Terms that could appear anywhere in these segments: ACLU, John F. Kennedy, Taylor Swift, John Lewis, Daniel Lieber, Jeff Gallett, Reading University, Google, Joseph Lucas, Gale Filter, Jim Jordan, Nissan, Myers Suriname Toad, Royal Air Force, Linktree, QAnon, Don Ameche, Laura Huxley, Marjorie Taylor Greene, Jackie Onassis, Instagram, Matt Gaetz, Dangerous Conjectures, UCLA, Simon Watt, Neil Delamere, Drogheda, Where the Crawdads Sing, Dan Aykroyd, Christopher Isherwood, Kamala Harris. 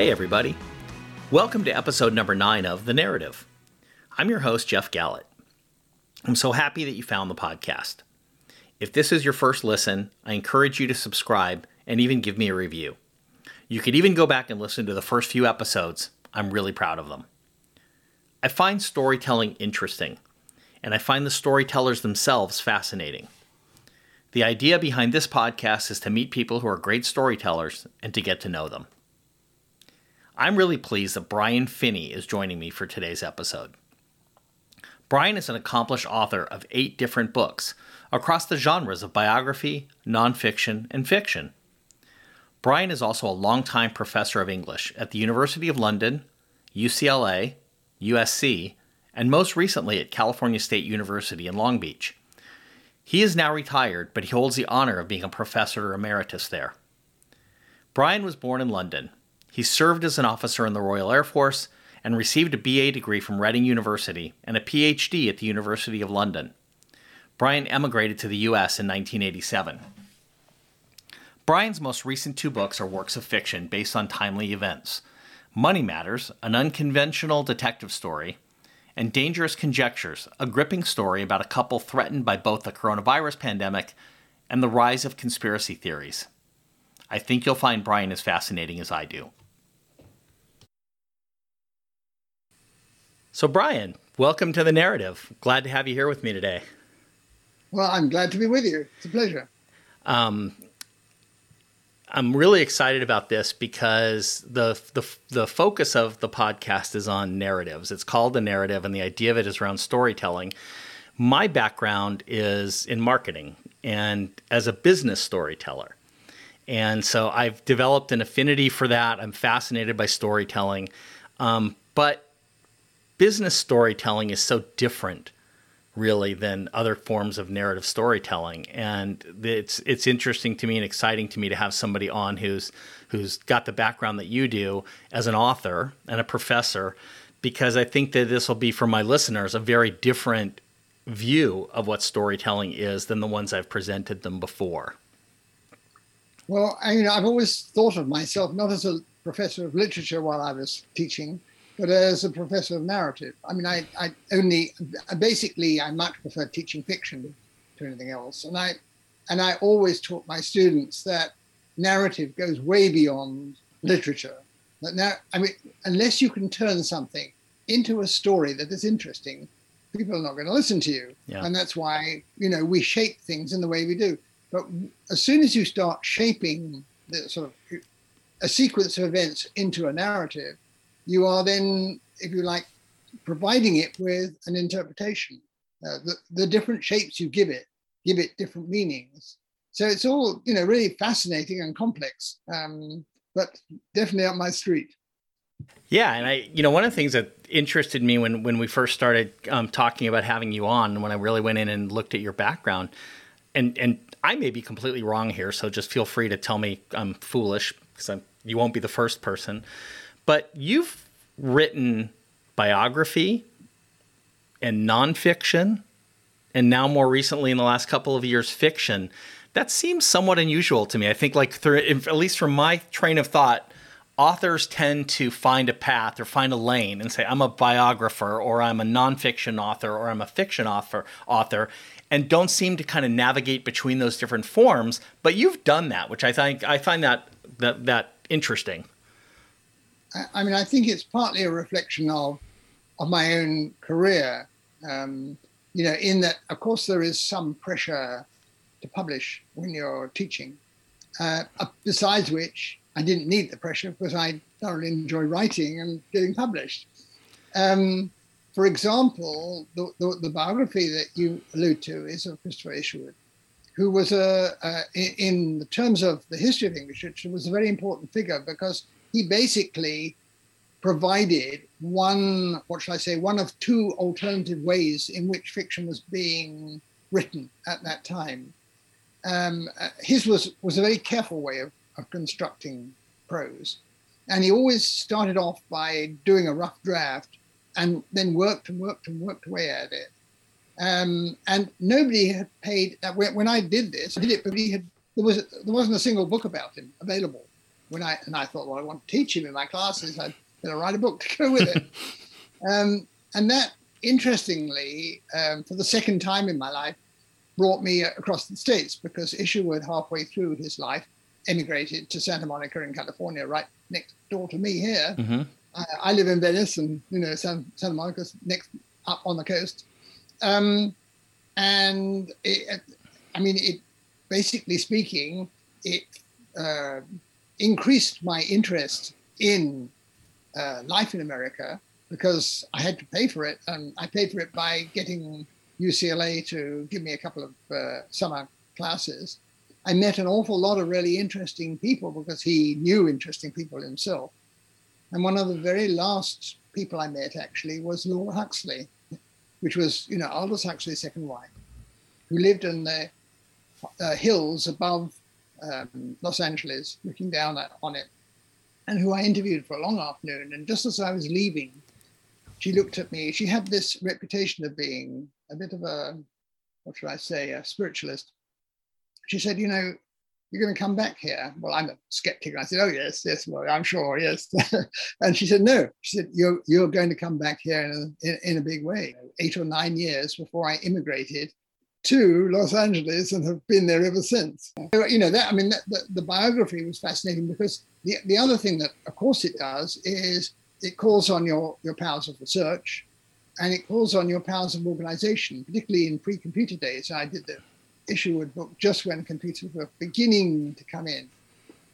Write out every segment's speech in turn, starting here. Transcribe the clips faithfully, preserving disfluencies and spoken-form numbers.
Hey, everybody. Welcome to episode number nine of The Narrative. I'm your host, Jeff Gallett. I'm so happy that you found the podcast. If this is your first listen, I encourage you to subscribe and even give me a review. You could even go back and listen to the first few episodes. I'm really proud of them. I find storytelling interesting, and I find the storytellers themselves fascinating. The idea behind this podcast is to meet people who are great storytellers and to get to know them. I'm really pleased that Brian Finney is joining me for today's episode. Brian is an accomplished author of eight different books across the genres of biography, nonfiction, and fiction. Brian is also a longtime professor of English at the University of London, U C L A, U S C, and most recently at California State University in Long Beach. He is now retired, but he holds the honor of being a professor emeritus there. Brian was born in London. He served as an officer in the Royal Air Force and received a B A degree from Reading University and a P H D at the University of London. Brian emigrated to the U S in nineteen eighty-seven. Brian's most recent two books are works of fiction based on timely events: Money Matters, an unconventional detective story, and Dangerous Conjectures, a gripping story about a couple threatened by both the coronavirus pandemic and the rise of conspiracy theories. I think you'll find Brian as fascinating as I do. So Brian, welcome to The Narrative. Glad to have you here with me today. Well, I'm glad to be with you. It's a pleasure. Um, I'm really excited about this because the, the the focus of the podcast is on narratives. It's called The Narrative, and the idea of it is around storytelling. My background is in marketing and as a business storyteller. And so I've developed an affinity for that. I'm fascinated by storytelling. Um, but business storytelling is so different, really, than other forms of narrative storytelling. And it's it's interesting to me and exciting to me to have somebody on who's who's got the background that you do as an author and a professor, because I think that this will be, for my listeners, a very different view of what storytelling is than the ones I've presented them before. Well, I, you know, I've always thought of myself not as a professor of literature while I was teaching, but as a professor of narrative. I mean, I, I only, basically, I much prefer teaching fiction to anything else. And I, and I always taught my students that narrative goes way beyond literature. That now, I mean, unless you can turn something into a story that is interesting, people are not going to listen to you. Yeah. And that's why, you know, we shape things in the way we do. But as soon as you start shaping the sort of a sequence of events into a narrative, you are then, if you like, providing it with an interpretation. Uh, the, the different shapes you give it, give it different meanings. So it's all, you know, really fascinating and complex, um, but definitely up my street. Yeah. And I, you know, one of the things that interested me when, when we first started um, talking about having you on, when I really went in and looked at your background, and and I may be completely wrong here, so just feel free to tell me I'm foolish, because I'm, you won't be the first person. But you've written biography and nonfiction, and now more recently in the last couple of years, fiction. That seems somewhat unusual to me. I think, like, through, at least from my train of thought, authors tend to find a path or find a lane and say, I'm a biographer, or I'm a nonfiction author, or I'm a fiction author, author, and don't seem to kind of navigate between those different forms. But you've done that, which I think I find that that, that interesting. I mean, I think it's partly a reflection of, of my own career, um, you know, in that, of course, there is some pressure to publish when you're teaching. Uh, besides which, I didn't need the pressure because I thoroughly enjoy writing and getting published. Um, for example, the, the, the biography that you allude to is of Christopher Isherwood, who was, a, a, in the terms of the history of English literature, was a very important figure because he basically provided one, what shall I say, one of two alternative ways in which fiction was being written at that time. Um, his was, was a very careful way of, of constructing prose. And he always started off by doing a rough draft and then worked and worked and worked away at it. Um, and nobody had paid, when I did this, I did it, but he had, there, was, there wasn't a single book about him available. when I and I thought, well, I want to teach him in my classes. I'm going to write a book to go with it. um, and that, interestingly, um, for the second time in my life, brought me across the States, because Isherwood, halfway through his life, emigrated to Santa Monica in California, right next door to me here. Mm-hmm. I, I live in Venice, and you know, San, Santa Monica's next up on the coast. Um, and it, I mean, it basically speaking, it uh, increased my interest in uh, life in America, because I had to pay for it, and I paid for it by getting U C L A to give me a couple of uh, summer classes. I met an awful lot of really interesting people, because he knew interesting people himself. And one of the very last people I met, actually, was Laura Huxley, which was, you know, Aldous Huxley's second wife, who lived in the uh, hills above um, Los Angeles, looking down at, on it, and who I interviewed for a long afternoon. And just as I was leaving, she looked at me. She had this reputation of being a bit of a, what should I say, a spiritualist. She said, you know, you're going to come back here. Well, I'm a skeptic. I said, oh, yes, yes, well, I'm sure, yes. And she said, no. She said, you're, you're going to come back here in a, in, in a big way. Eight or nine years before I immigrated to Los Angeles, and have been there ever since. So, you know, that I mean, that, the, the biography was fascinating, because the, the other thing that, of course, it does is it calls on your, your powers of research, and it calls on your powers of organization, particularly in pre-computer days. I did the Isherwood book just when computers were beginning to come in.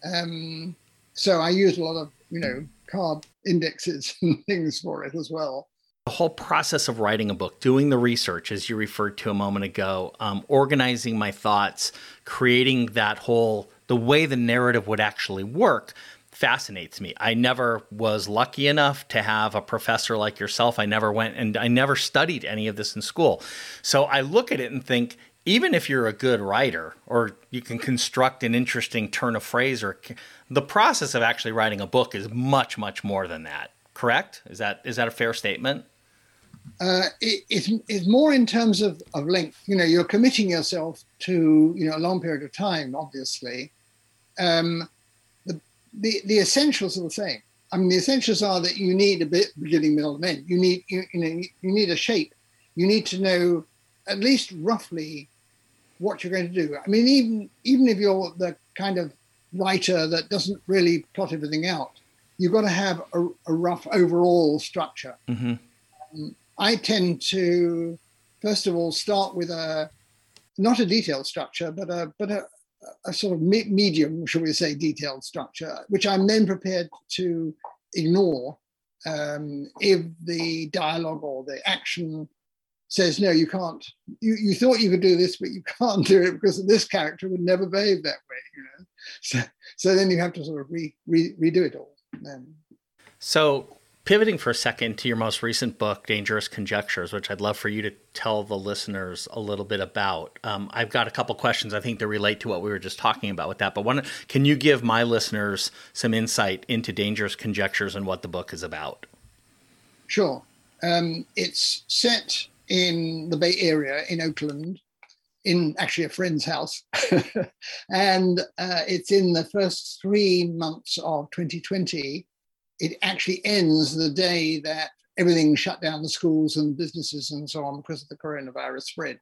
Um, so I used a lot of, you know, card indexes and things for it as well. The whole process of writing a book, doing the research, as you referred to a moment ago, um, organizing my thoughts, creating that whole, the way the narrative would actually work, fascinates me. I never was lucky enough to have a professor like yourself. I never went and I never studied any of this in school. So I look at it and think, even if you're a good writer, or you can construct an interesting turn of phrase, or the process of actually writing a book is much, much more than that. Correct? Is that is that a fair statement? Uh, it, it's, it's more in terms of, of length. You know, you're committing yourself to, you know, a long period of time, obviously. Um, The, the essentials are the same. I mean, the essentials are that you need a bit beginning, middle, and end. You need you, you know you need a shape. You need to know at least roughly what you're going to do. I mean, even even if you're the kind of writer that doesn't really plot everything out, you've got to have a, a rough overall structure. Mm-hmm. Um, I tend to, first of all, start with a not a detailed structure, but a but a a sort of medium, shall we say, detailed structure, which I'm then prepared to ignore um, if the dialogue or the action says, no, you can't, you, you thought you could do this, but you can't do it because this character would never behave that way, you know. So, so then you have to sort of re, re, redo it all. Um, so pivoting for a second to your most recent book, Dangerous Conjectures, which I'd love for you to tell the listeners a little bit about. Um, I've got a couple questions I think that relate to what we were just talking about with that, but one, can you give my listeners some insight into Dangerous Conjectures and what the book is about? Sure. Um, it's set in the Bay Area, in Oakland, in actually a friend's house. And uh, it's in the first three months of twenty twenty. It actually ends the day that everything shut down, the schools and businesses and so on, because of the coronavirus spread.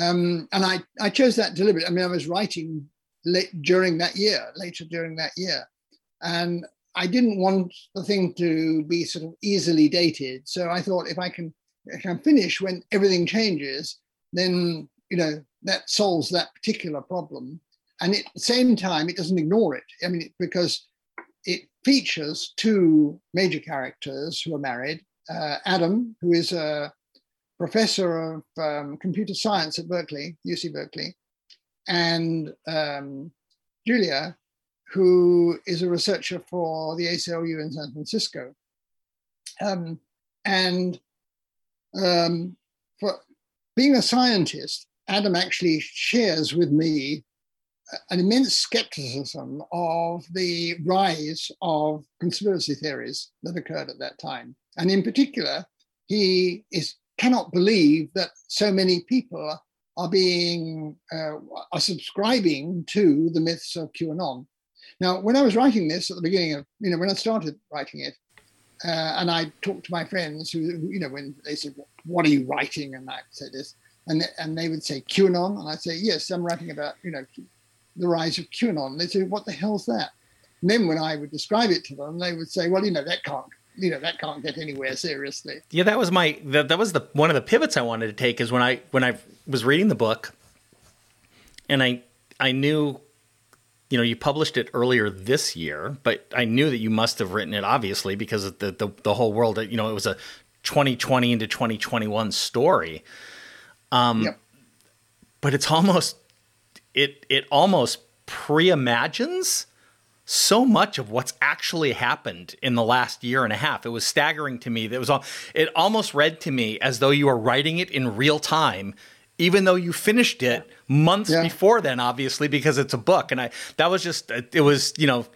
Um, and I, I chose that deliberately. I mean, I was writing late during that year, later during that year. And I didn't want the thing to be sort of easily dated. So I thought if I can, if I finish when everything changes, then, you know, that solves that particular problem. And at the same time, it doesn't ignore it. I mean, it, because it features two major characters who are married. Uh, Adam, who is a professor of um, computer science at Berkeley, U C Berkeley, and um, Julia, who is a researcher for the A C L U in San Francisco. Um, and um, for being a scientist, Adam actually shares with me an immense skepticism of the rise of conspiracy theories that occurred at that time. And in particular, he is cannot believe that so many people are being, uh, are subscribing to the myths of QAnon. Now, when I was writing this at the beginning of, you know, when I started writing it, uh, and I talked to my friends who, who, you know, when they said, what are you writing? And I would say this, and, and they would say QAnon. And I'd say, yes, I'm writing about, you know, the rise of QAnon. And they'd say, what the hell's that? And then when I would describe it to them, they would say, well, you know, that can't, you know, that can't get anywhere seriously. Yeah, that was my, that, that was the, one of the pivots I wanted to take is when I, when I was reading the book and I, I knew, you know, you published it earlier this year, but I knew that you must have written it obviously because of the, the, the whole world, you know, it was a twenty twenty into twenty twenty-one story. Um, yep. But it's almost, it, it almost pre-imagines so much of what's actually happened in the last year and a half. It was staggering to me. That was all, it almost read to me as though you were writing it in real time, even though you finished it months yeah. before then, obviously, because it's a book. And I, that was just, it was, you know,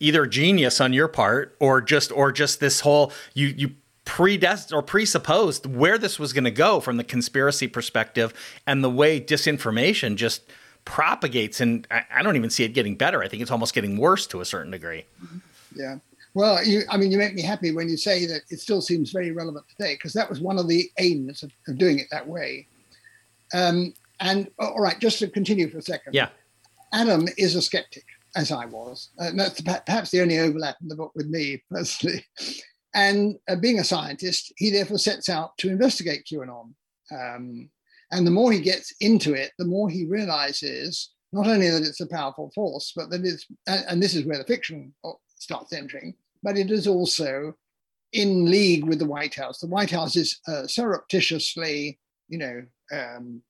either genius on your part or just, or just this whole, you, you predestined or presupposed where this was going to go from the conspiracy perspective and the way disinformation just propagates. And I, I don't even see it getting better. I think it's almost getting worse to a certain degree. Yeah. Well, you, I mean, you make me happy when you say that it still seems very relevant today, because that was one of the aims of, of doing it that way. Um, and oh, all right, just to continue for a second. Yeah. Adam is a skeptic, as I was. Uh, that's perhaps the only overlap in the book with me personally. And uh, being a scientist, he therefore sets out to investigate QAnon. Um, and the more he gets into it, the more he realizes not only that it's a powerful force, but that it's, and, and this is where the fiction starts entering, but it is also in league with the White House. The White House is uh, surreptitiously, you know, Um,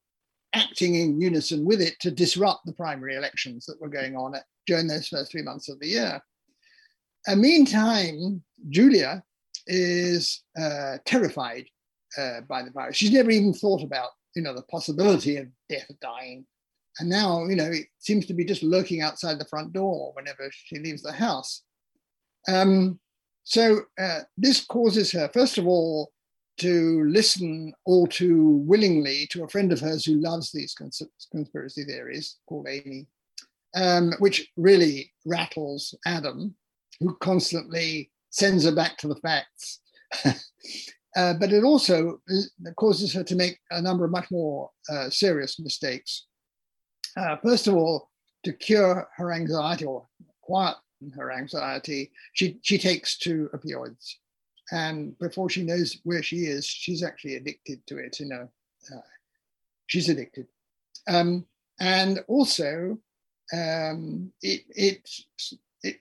acting in unison with it to disrupt the primary elections that were going on at, during those first three months of the year. And meantime, Julia is uh, terrified uh, by the virus. She's never even thought about, you know, the possibility of death or dying. And now, you know, it seems to be just lurking outside the front door whenever she leaves the house. Um, so uh, this causes her, first of all, to listen all too willingly to a friend of hers who loves these cons- conspiracy theories, called Amy, um, which really rattles Adam, who constantly sends her back to the facts. uh, but it also causes her to make a number of much more uh, serious mistakes. Uh, first of all, to cure her anxiety or quiet her anxiety, she, she takes to opioids. And before she knows where she is, she's actually addicted to it. You know, uh, she's addicted. Um, and also, um, it, it it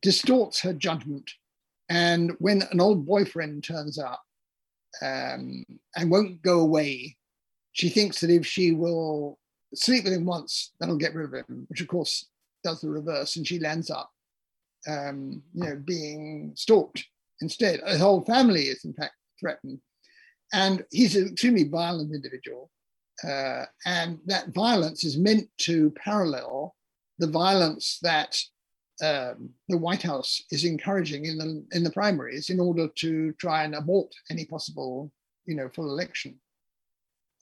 distorts her judgment. And when an old boyfriend turns up um, and won't go away, she thinks that if she will sleep with him once, that'll get rid of him, which of course does the reverse. And she lands up, um, you know, being stalked. Instead, his whole family is, in fact, threatened. And he's an extremely violent individual. Uh, and that violence is meant to parallel the violence that um, the White House is encouraging in the in the primaries in order to try and abort any possible, you know, full election.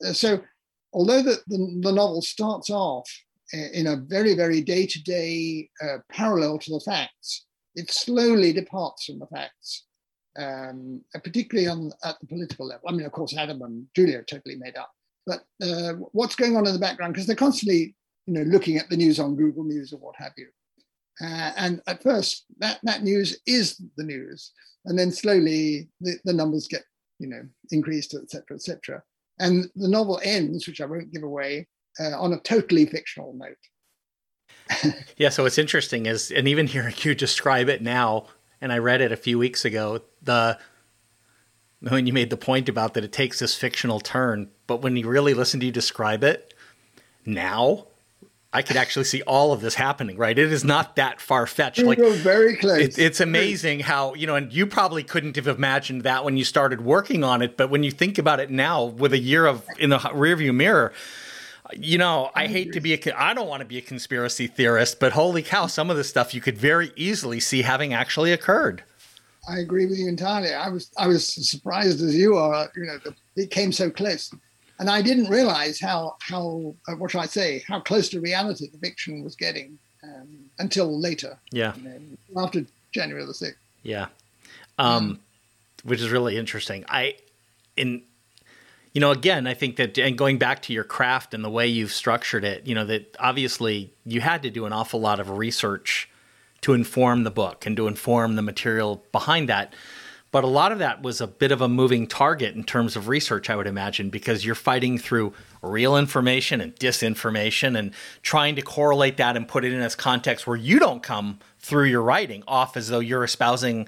Uh, so although the, the, the novel starts off in a very, very day-to-day uh, parallel to the facts, it slowly departs from the facts, um, particularly on at the political level. I mean, of course, Adam and Julia are totally made up. But uh, what's going on in the background? Because they're constantly, you know, looking at the news on Google News or what have you. Uh, and at first, that, that news is the news. And then slowly, the, the numbers get, you know, increased, et cetera, et cetera. And the novel ends, which I won't give away, uh, on a totally fictional note. Yeah, so what's interesting is, and even hearing you describe it now, and I read it a few weeks ago, the when you made the point about that it takes this fictional turn, but when you really listen to you describe it now, I could actually see all of this happening, right? It is not that far-fetched. Like, you go very close. It, it's amazing how, you know, and you probably couldn't have imagined that when you started working on it, but when you think about it now with a year of in the rearview mirror, you know, I hate to be a, I don't want to be a conspiracy theorist, but holy cow, some of the stuff you could very easily see having actually occurred. I agree with you entirely. I was, I was surprised as you are, you know, it came so close. And I didn't realize how, how, what should I say, how close to reality the fiction was getting. Um, until later. Yeah. You know, after January the sixth. Yeah. Um, um, which is really interesting. I, in, you know, again, I think that, and going back to your craft and the way you've structured it, you know, that obviously you had to do an awful lot of research to inform the book and to inform the material behind that. But a lot of that was a bit of a moving target in terms of research, I would imagine, because you're fighting through real information and disinformation and trying to correlate that and put it in its context where you don't come through your writing off as though you're espousing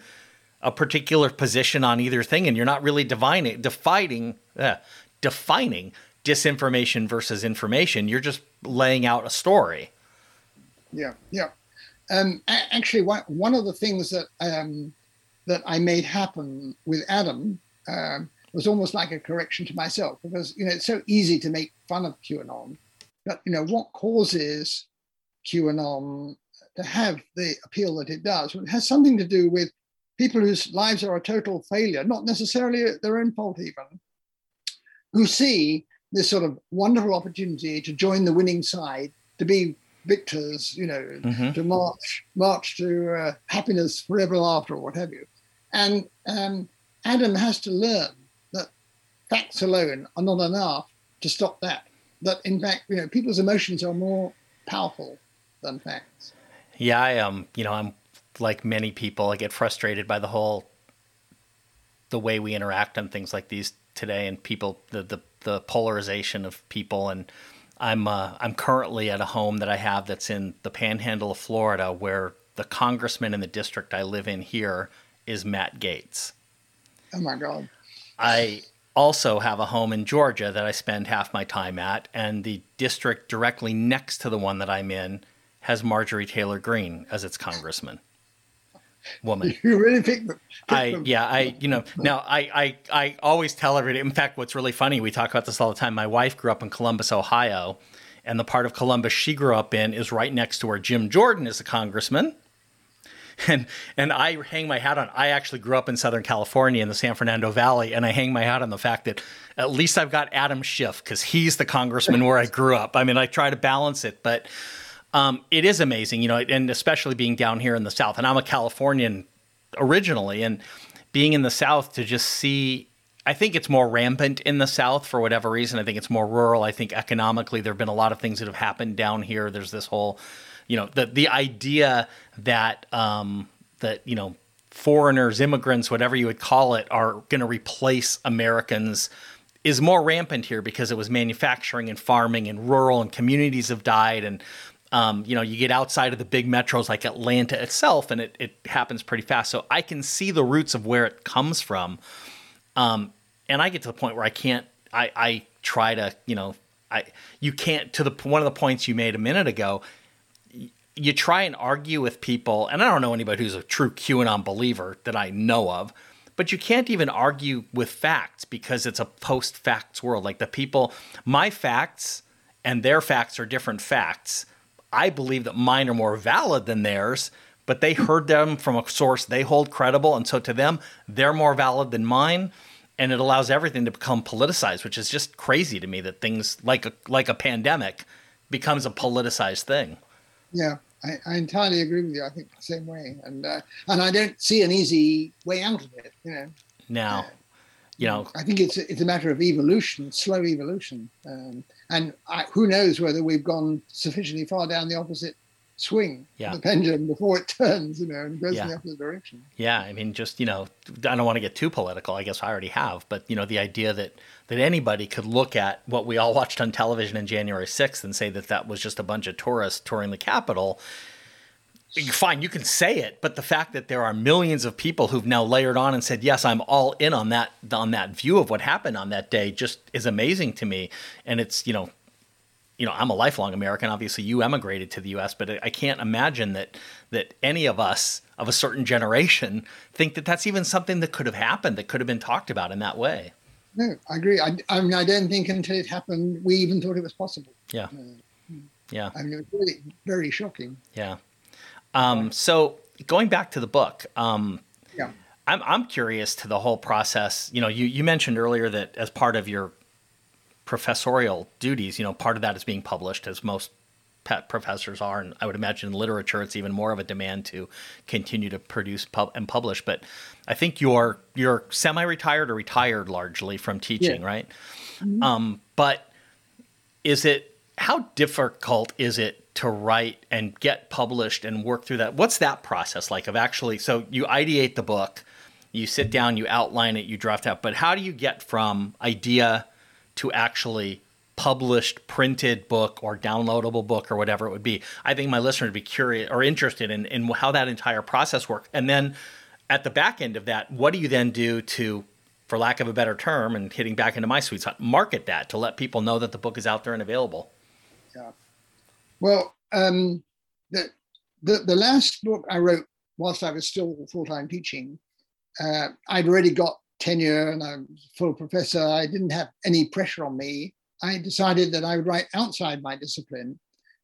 a particular position on either thing, and you're not really divining, defining, uh, defining disinformation versus information. You're just laying out a story. Yeah, yeah. Um, actually, one of the things that um, that I made happen with Adam um, was almost like a correction to myself, because, you know, it's so easy to make fun of QAnon, but, you know, what causes QAnon to have the appeal that it does? Well, it has something to do with people whose lives are a total failure, not necessarily their own fault even, who see this sort of wonderful opportunity to join the winning side, to be victors, you know, mm-hmm. to march march to uh, happiness forever after, or what have you. And um, Adam has to learn that facts alone are not enough to stop that. That, in fact, you know, people's emotions are more powerful than facts. Yeah, I um, you know, I'm like many people, I get frustrated by the whole the way we interact on things like these today, and people, the the, the polarization of people. And I'm uh, I'm currently at a home that I have that's in the panhandle of Florida, where the congressman in the district I live in here is Matt Gaetz. Oh my God. I also have a home in Georgia that I spend half my time at, and the district directly next to the one that I'm in has Marjorie Taylor Greene as its congressman. Woman. You really picked them. Pick I, them. Yeah, I, you know, now I, I, I always tell everybody, in fact, what's really funny, we talk about this all the time. My wife grew up in Columbus, Ohio, and the part of Columbus she grew up in is right next to where Jim Jordan is the congressman. And, and I hang my hat on, I actually grew up in Southern California in the San Fernando Valley, and I hang my hat on the fact that at least I've got Adam Schiff, because he's the congressman where I grew up. I mean, I try to balance it, but Um, it is amazing, you know, and especially being down here in the South. And I'm a Californian originally, and being in the South to just see, I think it's more rampant in the South for whatever reason. I think it's more rural. I think economically there have been a lot of things that have happened down here. There's this whole, you know, the the idea that, um, that you know, foreigners, immigrants, whatever you would call it, are going to replace Americans is more rampant here, because it was manufacturing and farming and rural, and communities have died. And Um, you know, you get outside of the big metros like Atlanta itself, and it, it happens pretty fast. So I can see the roots of where it comes from. Um, and I get to the point where I can't, I, I try to, you know, I, you can't, to the, one of the points you made a minute ago, y- you try and argue with people. And I don't know anybody who's a true QAnon believer that I know of, but you can't even argue with facts, because it's a post facts world. Like the people, my facts and their facts are different facts. I believe that mine are more valid than theirs, but they heard them from a source they hold credible. And so to them, they're more valid than mine. And it allows everything to become politicized, which is just crazy to me, that things like a, like a pandemic becomes a politicized thing. Yeah, I, I entirely agree with you. I think the same way. And, uh, and I don't see an easy way out of it, you know. Now, uh, you know, I think it's, it's a matter of evolution, slow evolution. Um, And I, who knows whether we've gone sufficiently far down the opposite swing, yeah. the pendulum, before it turns, you know, and goes yeah. in the opposite direction. Yeah, I mean, just, you know, I don't want to get too political. I guess I already have. But, you know, the idea that, that anybody could look at what we all watched on television on January sixth and say that that was just a bunch of tourists touring the Capitol, fine, you can say it. But the fact that there are millions of people who've now layered on and said, yes, I'm all in on that, on that view of what happened on that day, just is amazing to me. And it's, you know, you know, I'm a lifelong American. Obviously, you emigrated to the U S, but I can't imagine that that any of us of a certain generation think that that's even something that could have happened, that could have been talked about in that way. No, I agree. I, I mean, I don't think until it happened, we even thought it was possible. Yeah. Uh, yeah. I mean, it was really very shocking. Yeah. Um, so going back to the book, um, yeah. I'm, I'm curious to the whole process. You know, you, you mentioned earlier that as part of your professorial duties, you know, part of that is being published, as most professors are. And I would imagine in literature, it's even more of a demand to continue to produce pub- and publish. But I think you're you're semi-retired or retired largely from teaching, yeah. right? Mm-hmm. Um, but is it how difficult is it to write and get published and work through that? What's that process like of actually, so you ideate the book, you sit down, you outline it, you draft out, but how do you get from idea to actually published printed book or downloadable book or whatever it would be? I think my listener would be curious or interested in, in how that entire process works. And then at the back end of that, what do you then do to, for lack of a better term, and hitting back into my sweet spot, market that to let people know that the book is out there and available? Yeah. Well, um, the, the the last book I wrote whilst I was still full-time teaching, uh, I'd already got tenure and I was a full professor. I didn't have any pressure on me. I decided that I would write outside my discipline.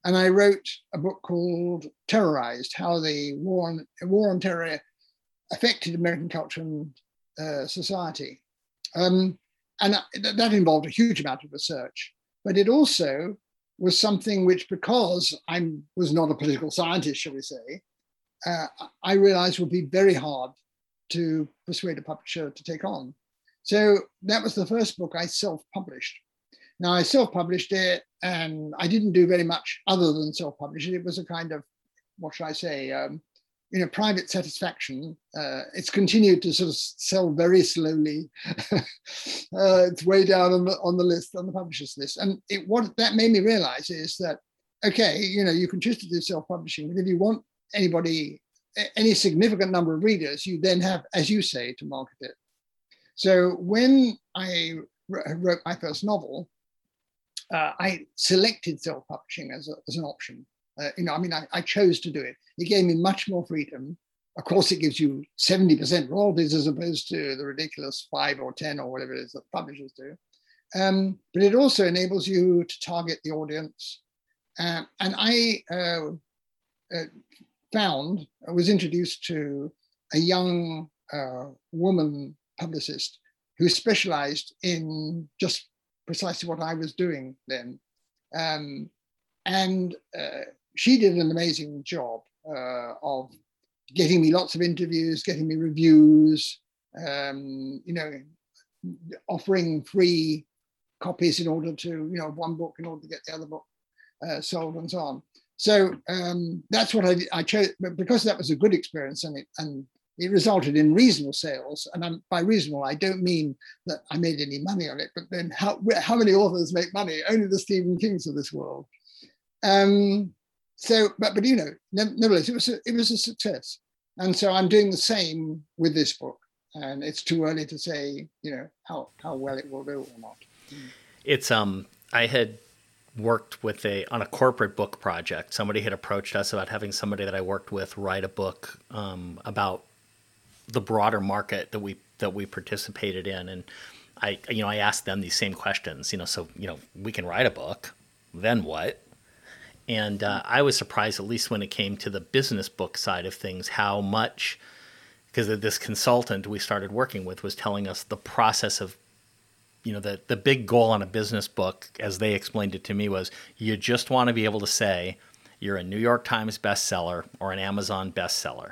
And I wrote a book called Terrorized, How the War on, War on Terror Affected American Culture and uh, Society. Um, and that, that involved a huge amount of research, but it also was something which, because I was not a political scientist, shall we say, uh, I realized would be very hard to persuade a publisher to take on. So that was the first book I self-published. Now, I self-published it, and I didn't do very much other than self-publish it. It was a kind of, what should I say, um, you know, private satisfaction. Uh, it's continued to sort of sell very slowly. uh, it's way down on the, on the list, on the publisher's list. And it, what that made me realize is that, okay, you know, you can choose to do self-publishing, but if you want anybody, any significant number of readers, you then have, as you say, to market it. So when I wrote my first novel, Uh, I selected self-publishing as, a, as an option. Uh, you know, I mean, I, I chose to do it. It gave me much more freedom. Of course, it gives you seventy percent royalties as opposed to the ridiculous five or ten or whatever it is that publishers do. Um, but it also enables you to target the audience. Uh, and I uh, uh, found, I was introduced to a young uh, woman publicist who specialized in just precisely what I was doing then. Um, and uh, she did an amazing job uh, of getting me lots of interviews, getting me reviews, um, you know, offering free copies in order to, you know, one book in order to get the other book uh, sold and so on. So um, that's what I, I chose, but because that was a good experience and it, and it resulted in reasonable sales. And I'm, by reasonable, I don't mean that I made any money on it, but then how how many authors make money? Only the Stephen Kings of this world. Um, so, but, but you know, nevertheless, it was, a, it was a success. And so I'm doing the same with this book. And it's too early to say, you know, how, how well it will do or not. It's, um, I had worked with a, on a corporate book project. Somebody had approached us about having somebody that I worked with write a book um, about the broader market that we that we participated in. And I, you know, I asked them these same questions, you know, so, you know, we can write a book, then what? And uh, I was surprised, at least when it came to the business book side of things, how much, because this consultant we started working with was telling us the process of, you know, the, the big goal on a business book, as they explained it to me, was you just want to be able to say you're a New York Times bestseller or an Amazon bestseller.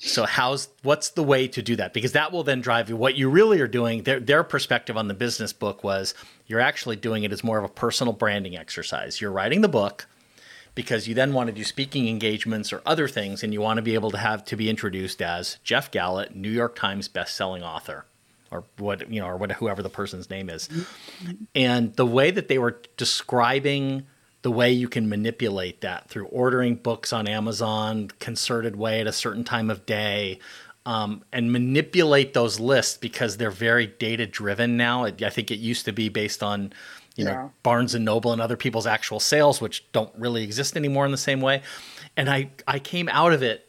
So how's what's the way to do that? Because that will then drive you. What you really are doing, their their perspective on the business book was you're actually doing it as more of a personal branding exercise. You're writing the book because you then want to do speaking engagements or other things, and you want to be able to have to be introduced as Jeff Gallant, New York Times bestselling author, or what you know, or what whoever the person's name is. And the way that they were describing the way you can manipulate that through ordering books on Amazon, concerted way at a certain time of day, um, and manipulate those lists because they're very data driven now. I think it used to be based on, you yeah. know, Barnes and Noble and other people's actual sales, which don't really exist anymore in the same way. And I, I came out of it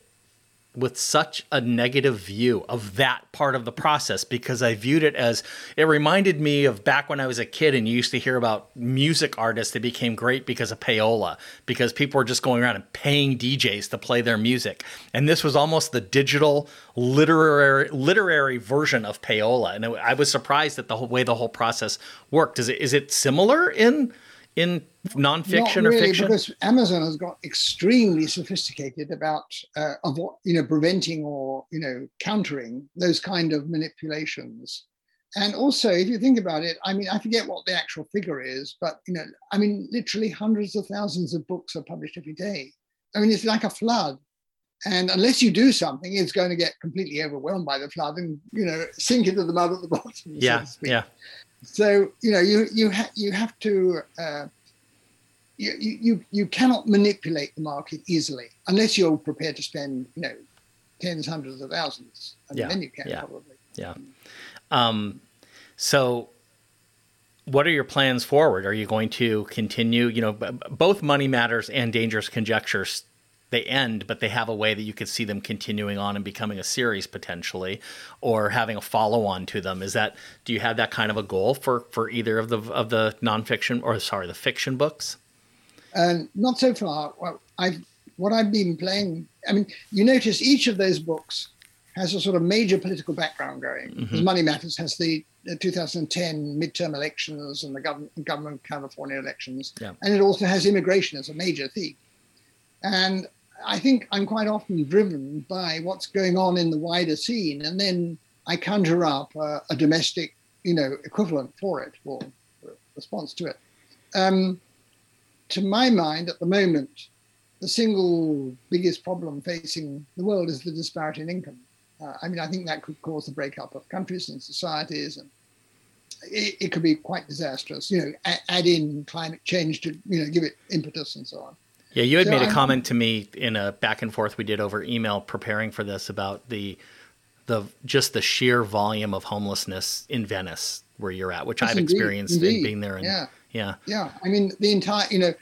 with such a negative view of that part of the process because I viewed it as, it reminded me of back when I was a kid and you used to hear about music artists that became great because of payola, because people were just going around and paying D Js to play their music. And this was almost the digital literary literary version of payola. And it, I was surprised at the whole way the whole process worked. Is it, is it similar in, in nonfiction really, or fiction? Because Amazon has got extremely sophisticated about uh, of what, you know, preventing or, you know, countering those kind of manipulations. And also, if you think about it, I mean, I forget what the actual figure is, but, you know, I mean, literally hundreds of thousands of books are published every day. I mean, it's like a flood. And unless you do something, it's going to get completely overwhelmed by the flood and, you know, sink into the mud at the bottom. Yeah, so yeah. So, you know, you you, ha- you have to, uh, you, you you cannot manipulate the market easily unless you're prepared to spend, you know, tens, hundreds of thousands. And yeah, then you can yeah, probably. Yeah. Um, so what are your plans forward? Are you going to continue, you know, b- both Money Matters and Dangerous Conjectures, they end, but they have a way that you could see them continuing on and becoming a series potentially, or having a follow on to them. Is that, do you have that kind of a goal for, for either of the, of the nonfiction or sorry, the fiction books? Um, not so far. Well, I've, what I've been playing, I mean, you notice each of those books has a sort of major political background going. Mm-hmm. Money Matters has the, the two thousand ten midterm elections and the government, government California elections. Yeah. And it also has immigration as a major theme. And I think I'm quite often driven by what's going on in the wider scene. And then I conjure up uh, a domestic, you know, equivalent for it or response to it. Um, to my mind, at the moment, the single biggest problem facing the world is the disparity in income. Uh, I mean, I think that could cause the breakup of countries and societies, and it, it could be quite disastrous. You know, add, add in climate change to, you know, give it impetus and so on. Yeah, you had so made a comment I'm, to me in a back and forth we did over email preparing for this about the the just the sheer volume of homelessness in Venice where you're at, which yes, I've indeed, experienced indeed. in being there. And, yeah, yeah, yeah. I mean, the entire you know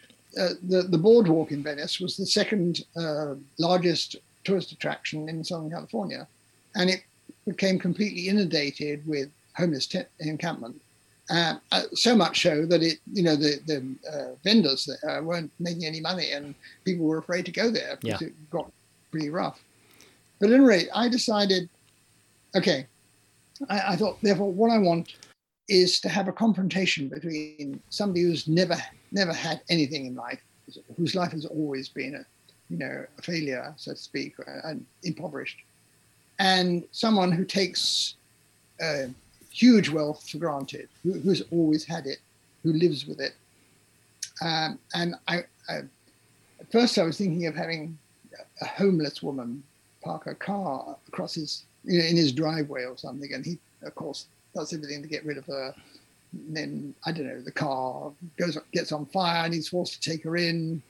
uh, the the boardwalk in Venice was the second uh, largest tourist attraction in Southern California, and it became completely inundated with homeless t- encampment. Uh, so much so that it, you know, the the uh, vendors there weren't making any money, and people were afraid to go there because yeah. it got pretty rough. But at any rate, I decided, okay, I, I thought, therefore, what I want is to have a confrontation between somebody who's never never had anything in life, whose life has always been a, you know, a failure, so to speak, and impoverished, and someone who takes Uh, huge wealth for granted, who, who's always had it, who lives with it. Um, and I, I, at first I was thinking of having a homeless woman park a car across his, you know, in his driveway or something. And he, of course, does everything to get rid of her. And then, I don't know, the car goes gets on fire and he's forced to take her in.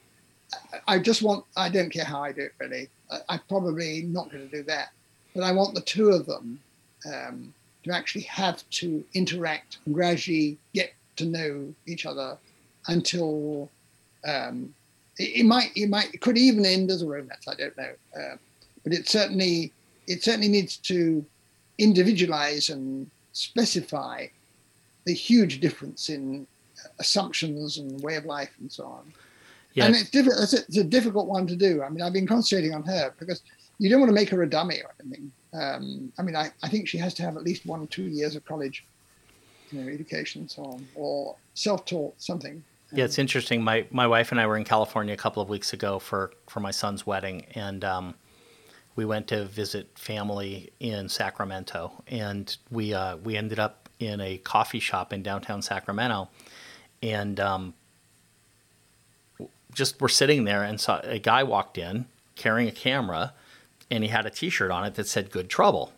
I, I just want, I don't care how I do it, really. I, I'm probably not going to do that. But I want the two of them um, to actually have to interact and gradually get to know each other until um, it, it might, it might, it could even end as a romance. I don't know, uh, but it certainly, it certainly needs to individualize and specify the huge difference in assumptions and way of life and so on. Yeah. And it's difficult. It's, it's a difficult one to do. I mean, I've been concentrating on her because you don't want to make her a dummy or anything. Um, I mean, I, I think she has to have at least one or two years of college, you know, education and so on, or self-taught, something. Um, yeah, it's interesting. My my wife and I were in California a couple of weeks ago for, for my son's wedding, and um, we went to visit family in Sacramento. And we uh, we ended up in a coffee shop in downtown Sacramento, and um, just were sitting there and saw a guy walked in carrying a camera, and he had a T-shirt on it that said "Good Trouble."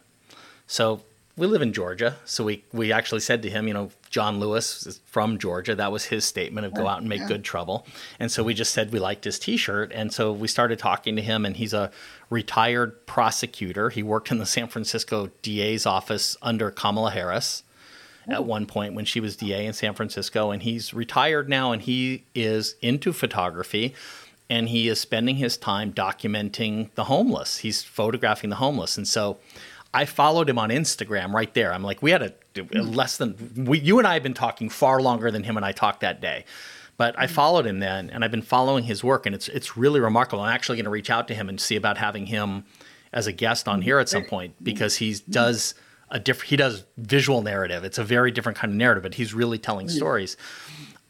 So we live in Georgia, so we we actually said to him, you know, John Lewis is from Georgia. That was his statement of go out and make yeah. good trouble. And so we just said we liked his T-shirt, and so we started talking to him. And he's a retired prosecutor. He worked in the San Francisco D A's office under Kamala Harris oh. at one point when she was D A in San Francisco. And he's retired now, and he is into photography. And he is spending his time documenting the homeless. He's photographing the homeless. And so I followed him on Instagram right there. I'm like, we had a, a less than, we, you and I have been talking far longer than him and I talked that day. But I followed him then, and I've been following his work, and it's it's really remarkable. I'm actually going to reach out to him and see about having him as a guest on here at some point, because he does a different, he does visual narrative. It's a very different kind of narrative, but he's really telling stories.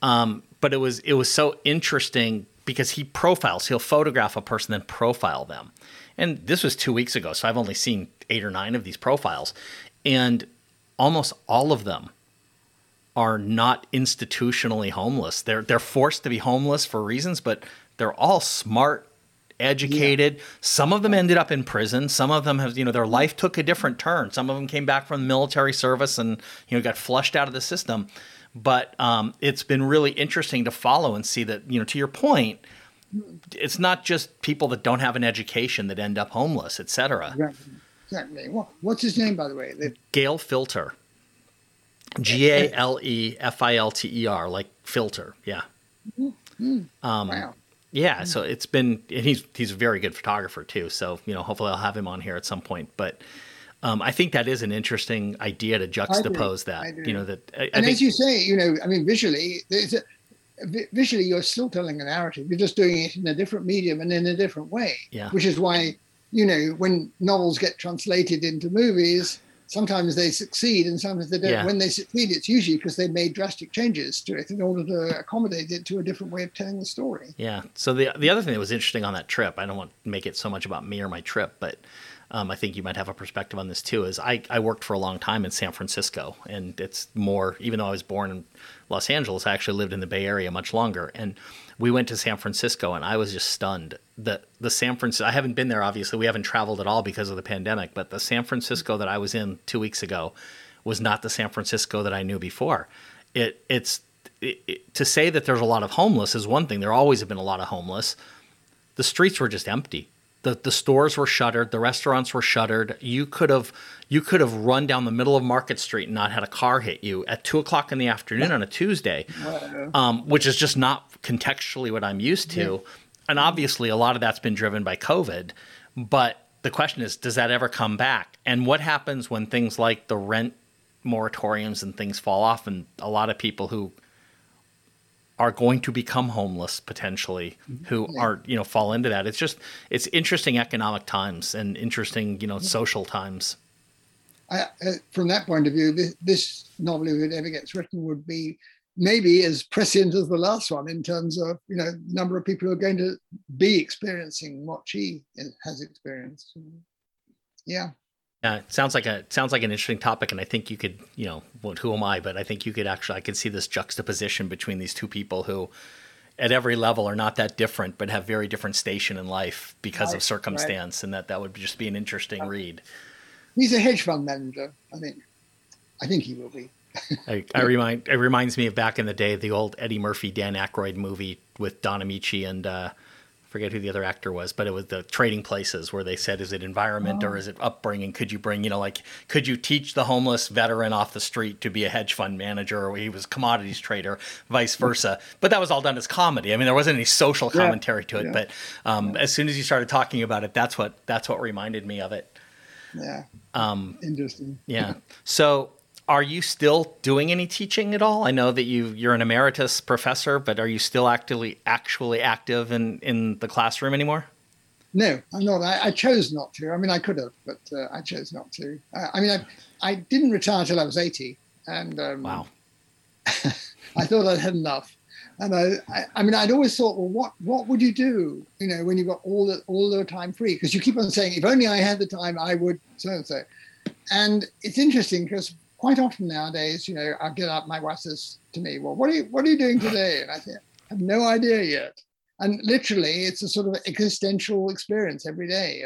Um, But it was it was so interesting because he profiles. He'll photograph a person, then profile them. And this was two weeks ago, so I've only seen eight or nine of these profiles. And almost all of them are not institutionally homeless. They're they're forced to be homeless for reasons, but they're all smart, educated. Yeah. Some of them ended up in prison. Some of them have, you know, their life took a different turn. Some of them came back from the military service and, you know, got flushed out of the system. But um, it's been really interesting to follow and see that, you know, to your point, it's not just people that don't have an education that end up homeless, et cetera. Yeah. Exactly. Well, what's his name, by the way? The- Gale Filter. G A L E F I L T E R, like filter. Yeah. Mm-hmm. Um, wow. Yeah, so it's been, and he's he's a very good photographer too. So, you know, hopefully I'll have him on here at some point. But um, I think that is an interesting idea to juxtapose I do, that. I do. You know that, I, and I think, as you say, you know, I mean, visually, there's a, visually you're still telling a narrative. You're just doing it in a different medium and in a different way. Yeah. Which is why, you know, when novels get translated into movies, sometimes they succeed and sometimes they don't. Yeah. When they succeed, it's usually because they made drastic changes to it in order to accommodate it to a different way of telling the story. Yeah. So the the other thing that was interesting on that trip, I don't want to make it so much about me or my trip, but um, I think you might have a perspective on this too, is I, I worked for a long time in San Francisco. And it's more, even though I was born in Los Angeles, I actually lived in the Bay Area much longer. And we went to San Francisco and I was just stunned. The the San Francisco, I haven't been there, obviously. We haven't traveled at all because of the pandemic, but the San Francisco that I was in two weeks ago was not the San Francisco that I knew before. It it's it, it, to say that there's a lot of homeless is one thing. There always have been a lot of homeless. The streets were just empty. The the stores were shuttered, the restaurants were shuttered. You could have you could have run down the middle of Market Street and not had a car hit you at two o'clock in the afternoon on a Tuesday, um, which is just not contextually what I'm used to. Yeah. And obviously a lot of that's been driven by COVID. But the question is, does that ever come back? And what happens when things like the rent moratoriums and things fall off and a lot of people who are going to become homeless potentially, who are, you know, fall into that. It's just, it's interesting economic times and interesting, you know, social times. I, uh, from that point of view, this, this novel, if it ever gets written, would be maybe as prescient as the last one in terms of, you know, number of people who are going to be experiencing what she has experienced. Yeah. Yeah, uh, it sounds like a it sounds like an interesting topic, and I think you could, you know, well, who am I? But I think you could actually, I could see this juxtaposition between these two people who, at every level, are not that different, but have very different station in life because right, of circumstance, right. and that that would just be an interesting right. read. He's a hedge fund manager, I think. I think he will be. I, I remind it reminds me of back in the day, the old Eddie Murphy, Dan Aykroyd movie with Don Ameche and. Uh, forget who the other actor was, but it was the Trading Places where they said, is it environment oh. or is it upbringing? Could you bring, you know, like, could you teach the homeless veteran off the street to be a hedge fund manager, or he was a commodities trader, vice versa. But that was all done as comedy. I mean, there wasn't any social commentary yeah. to it, yeah. but um, yeah. as soon as you started talking about it, that's what, that's what reminded me of it. Yeah. Um, Interesting. Yeah. So are you still doing any teaching at all? I know that you, you're an emeritus professor, but are you still actively, actually active in, in the classroom anymore? No, I'm not. I, I chose not to. I mean, I could have, but uh, I chose not to. Uh, I mean, I, I didn't retire till I was eighty. And um, wow. I thought I'd had enough. And I, I, I mean, I'd always thought, well, what, what would you do, you know, when you've got all the, all the time free? Because you keep on saying, if only I had the time, I would so-and-so. And it's interesting because quite often nowadays, you know, I'll get up, my wife says to me, well, what are you, what are you doing today? And I say, I have no idea yet. And literally, it's a sort of existential experience every day.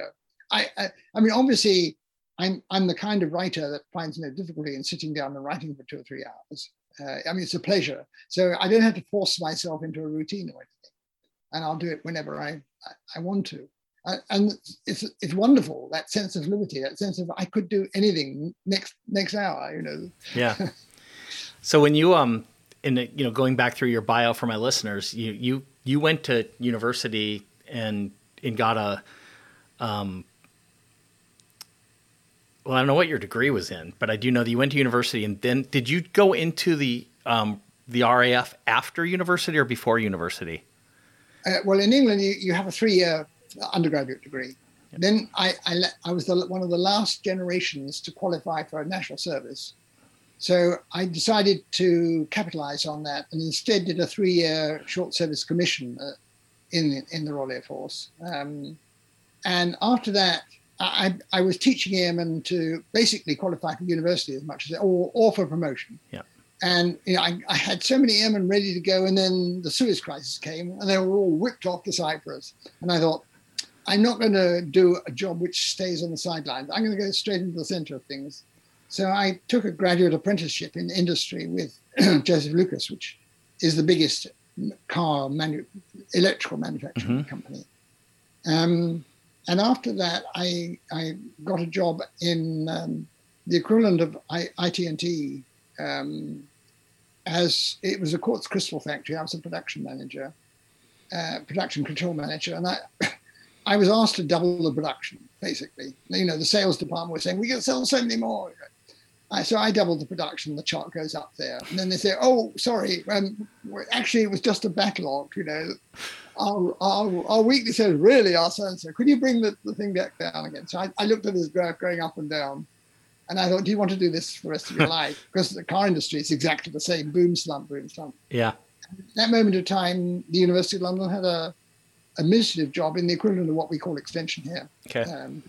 I, I, I mean, obviously, I'm I'm the kind of writer that finds no difficulty in sitting down and writing for two or three hours. Uh, I mean, it's a pleasure. So I don't have to force myself into a routine or anything. And I'll do it whenever I, I, I want to. And it's it's wonderful, that sense of liberty, that sense of I could do anything next next hour, you know. Yeah. So when you um in the, you know, going back through your bio for my listeners, you you you went to university and and got a um well I don't know what your degree was in, but I do know that you went to university, and then did you go into the um the R A F after university or before university? Uh, well, in England, you, you have a three year undergraduate degree. Yep. Then I I, I was the, one of the last generations to qualify for national service. So I decided to capitalize on that and instead did a three-year short service commission uh, in, in the Royal Air Force. Um, and after that, I, I was teaching airmen to basically qualify for university as much as, or, or for promotion. Yeah. And you know, I, I had so many airmen ready to go, and then the Suez Crisis came, and they were all whipped off the Cyprus. And I thought, I'm not going to do a job which stays on the sidelines. I'm going to go straight into the center of things. So I took a graduate apprenticeship in industry with Joseph Lucas, which is the biggest car manu- electrical manufacturing mm-hmm. company. Um, and after that, I I got a job in um, the equivalent of I, IT&T. Um, as it was a quartz crystal factory, I was a production manager, uh, production control manager, and I. I was asked to double the production, basically. You know, the sales department was saying, we can sell so many more. I, so I doubled the production, the chart goes up there. And then they say, oh, sorry, um, actually it was just a backlog, you know. Our, our, our weekly sales really are so-and-so. Could you bring the, the thing back down again? So I, I looked at this graph going up and down, and I thought, do you want to do this for the rest of your life? Because the car industry is exactly the same, boom, slump, boom, slump. Yeah. At that moment of time, the University of London had a administrative job in the equivalent of what we call extension here. Okay. Um,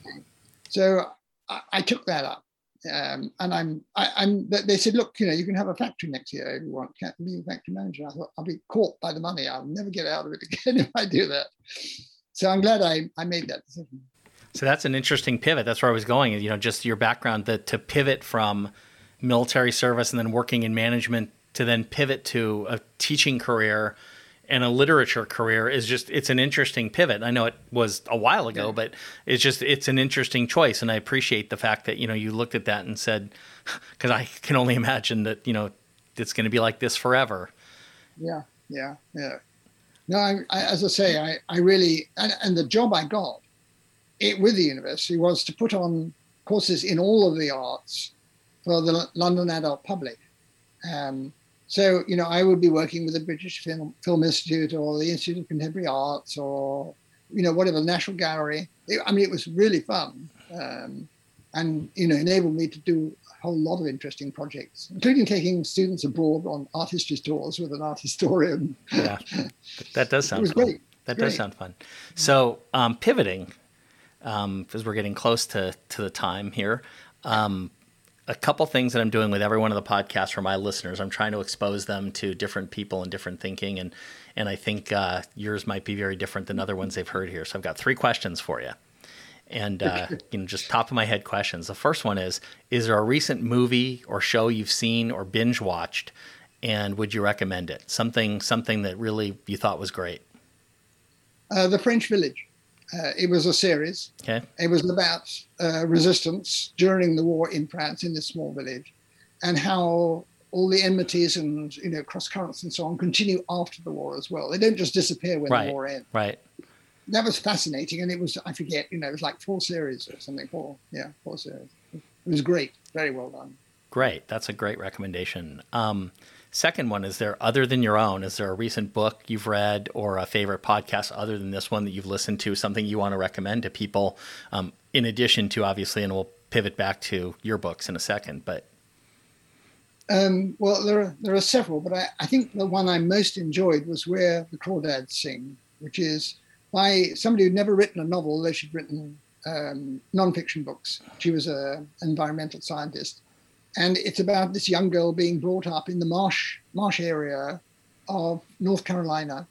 so I, I took that up, um, and I'm, I, I'm. They said, look, you know, you can have a factory next year if you want. Can't be a factory manager. I thought I'll be caught by the money. I'll never get out of it again if I do that. So I'm glad I, I made that decision. So that's an interesting pivot. That's where I was going. You know, just your background that to pivot from military service and then working in management to then pivot to a teaching career and a literature career is just, it's an interesting pivot. I know it was a while ago, yeah. but it's just, it's an interesting choice. And I appreciate the fact that, you know, you looked at that and said, because I can only imagine that, you know, it's going to be like this forever. Yeah, yeah, yeah. No, I, I, as I say, I, I really, and, and the job I got it with the university was to put on courses in all of the arts for the London adult public. Um, So, you know, I would be working with the British Film, Film Institute or the Institute of Contemporary Arts or, you know, whatever, the National Gallery. It, I mean, it was really fun um, and, you know, enabled me to do a whole lot of interesting projects, including taking students abroad on art history tours with an art historian. Yeah, that does sound it was fun. Great. That great. does sound fun. So um, pivoting, because um, we're getting close to, to the time here, um, a couple things that I'm doing with every one of the podcasts for my listeners, I'm trying to expose them to different people and different thinking. And and I think uh, yours might be very different than other ones they've heard here. So I've got three questions for you. And uh, you know, just top of my head questions. The first one is, is there a recent movie or show you've seen or binge watched? And would you recommend it? Something something that really you thought was great. Uh, The French Village. Uh, it was a series. Okay. It was about uh, resistance during the war in France in this small village, and how all the enmities and you know cross currents and so on continue after the war as well. They don't just disappear when right. the war ends. Right. That was fascinating, and it was I forget you know it was like four series or something. Four yeah four series. It was great. Very well done. Great. That's a great recommendation. Um, Second one, is there, other than your own, is there a recent book you've read or a favorite podcast other than this one that you've listened to, something you want to recommend to people, um, in addition to, obviously, and we'll pivot back to your books in a second, but. Um, well, there are, there are several, but I, I think the one I most enjoyed was Where the Crawdads Sing, which is by somebody who'd never written a novel, though she'd written um, nonfiction books. She was an environmental scientist. And it's about this young girl being brought up in the marsh marsh area of North Carolina,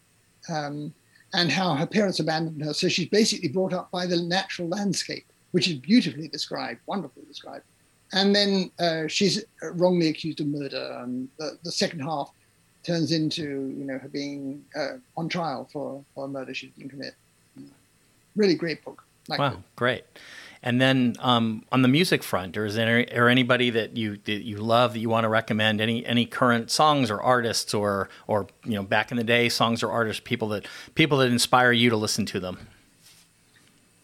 um, and how her parents abandoned her. So she's basically brought up by the natural landscape, which is beautifully described, wonderfully described. And then uh, she's wrongly accused of murder. And the, the second half turns into you know her being uh, on trial for, for a murder she didn't commit. Really great book. Like wow, it. Great. And then um, on the music front, or is there or anybody that you that you love that you want to recommend? Any any current songs or artists, or or you know back in the day songs or artists, people that people that inspire you to listen to them?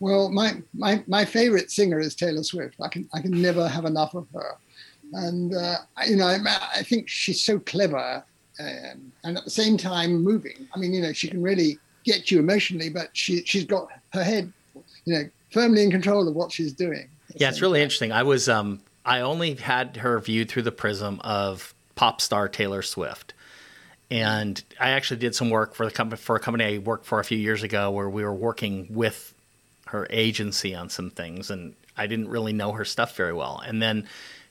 Well, my my, my favorite singer is Taylor Swift. I can I can never have enough of her, and uh, you know I think she's so clever um, and at the same time moving. I mean you know she can really get you emotionally, but she she's got her head you know. firmly in control of what she's doing. Yeah, it's really interesting. I was um, I only had her viewed through the prism of pop star Taylor Swift. And I actually did some work for the company, for a company I worked for a few years ago, where we were working with her agency on some things, and I didn't really know her stuff very well. And then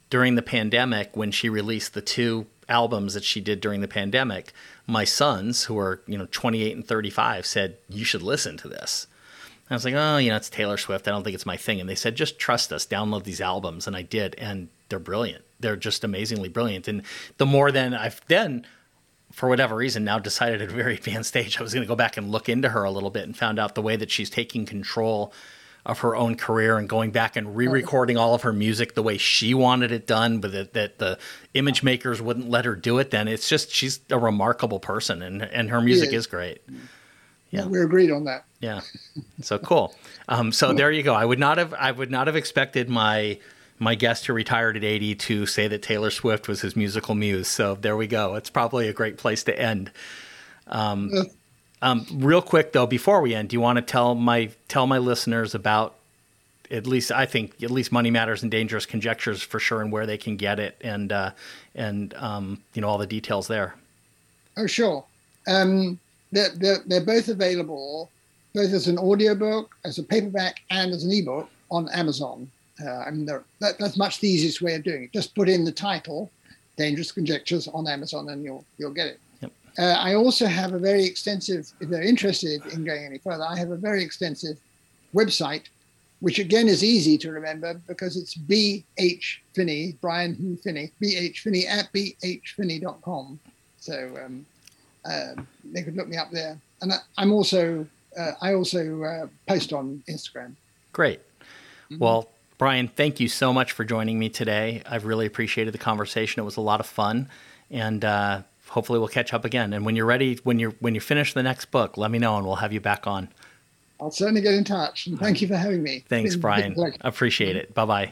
during the pandemic, when she released the two albums that she did during the pandemic, my sons, who are, you know, twenty-eight and thirty-five, said, "You should listen to this." And I was like, "Oh, you know, it's Taylor Swift. I don't think it's my thing." And they said, "Just trust us, download these albums." And I did, and they're brilliant. They're just amazingly brilliant. And the more then I've then, for whatever reason, now decided at a very advanced stage, I was going to go back and look into her a little bit, and found out the way that she's taking control of her own career and going back and re-recording all of her music the way she wanted it done, but that, that the image makers wouldn't let her do it then. It's just, she's a remarkable person, and and her music is. is great. Yeah. We agreed on that. Yeah. So cool. Um, so there you go. I would not have, I would not have expected my, my guest who retired at eighty to say that Taylor Swift was his musical muse. So there we go. It's probably a great place to end. Um, yeah. Um, real quick though, before we end, do you want to tell my tell my listeners about, at least I think at least Money Matters and Dangerous Conjectures for sure, and where they can get it, and uh, and um, you know, all the details there? Oh sure, um, they're, they're they're both available, both as an audiobook, as a paperback, and as an ebook on Amazon. Uh, I mean, that, that's much the easiest way of doing it. Just put in the title, Dangerous Conjectures, on Amazon, and you'll you'll get it. Uh, I also have a very extensive, if they're interested in going any further, I have a very extensive website, which again is easy to remember because it's B H Finney, Brian Finney, B H Finney at B H Finney dot com. So um, uh, they could look me up there. And I, I'm also, uh, I also uh, post on Instagram. Great. Mm-hmm. Well, Brian, thank you so much for joining me today. I've really appreciated the conversation. It was a lot of fun. And, uh, hopefully we'll catch up again. And when you're ready, when you're when you finish the next book, let me know and we'll have you back on. I'll certainly get in touch. And thank you for having me. Thanks, Brian. Appreciate it. Bye-bye.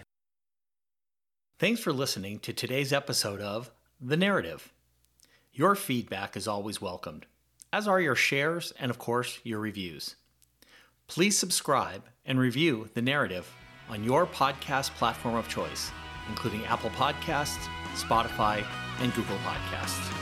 Thanks for listening to today's episode of The Narrative. Your feedback is always welcomed, as are your shares and, of course, your reviews. Please subscribe and review The Narrative on your podcast platform of choice, including Apple Podcasts, Spotify, and Google Podcasts.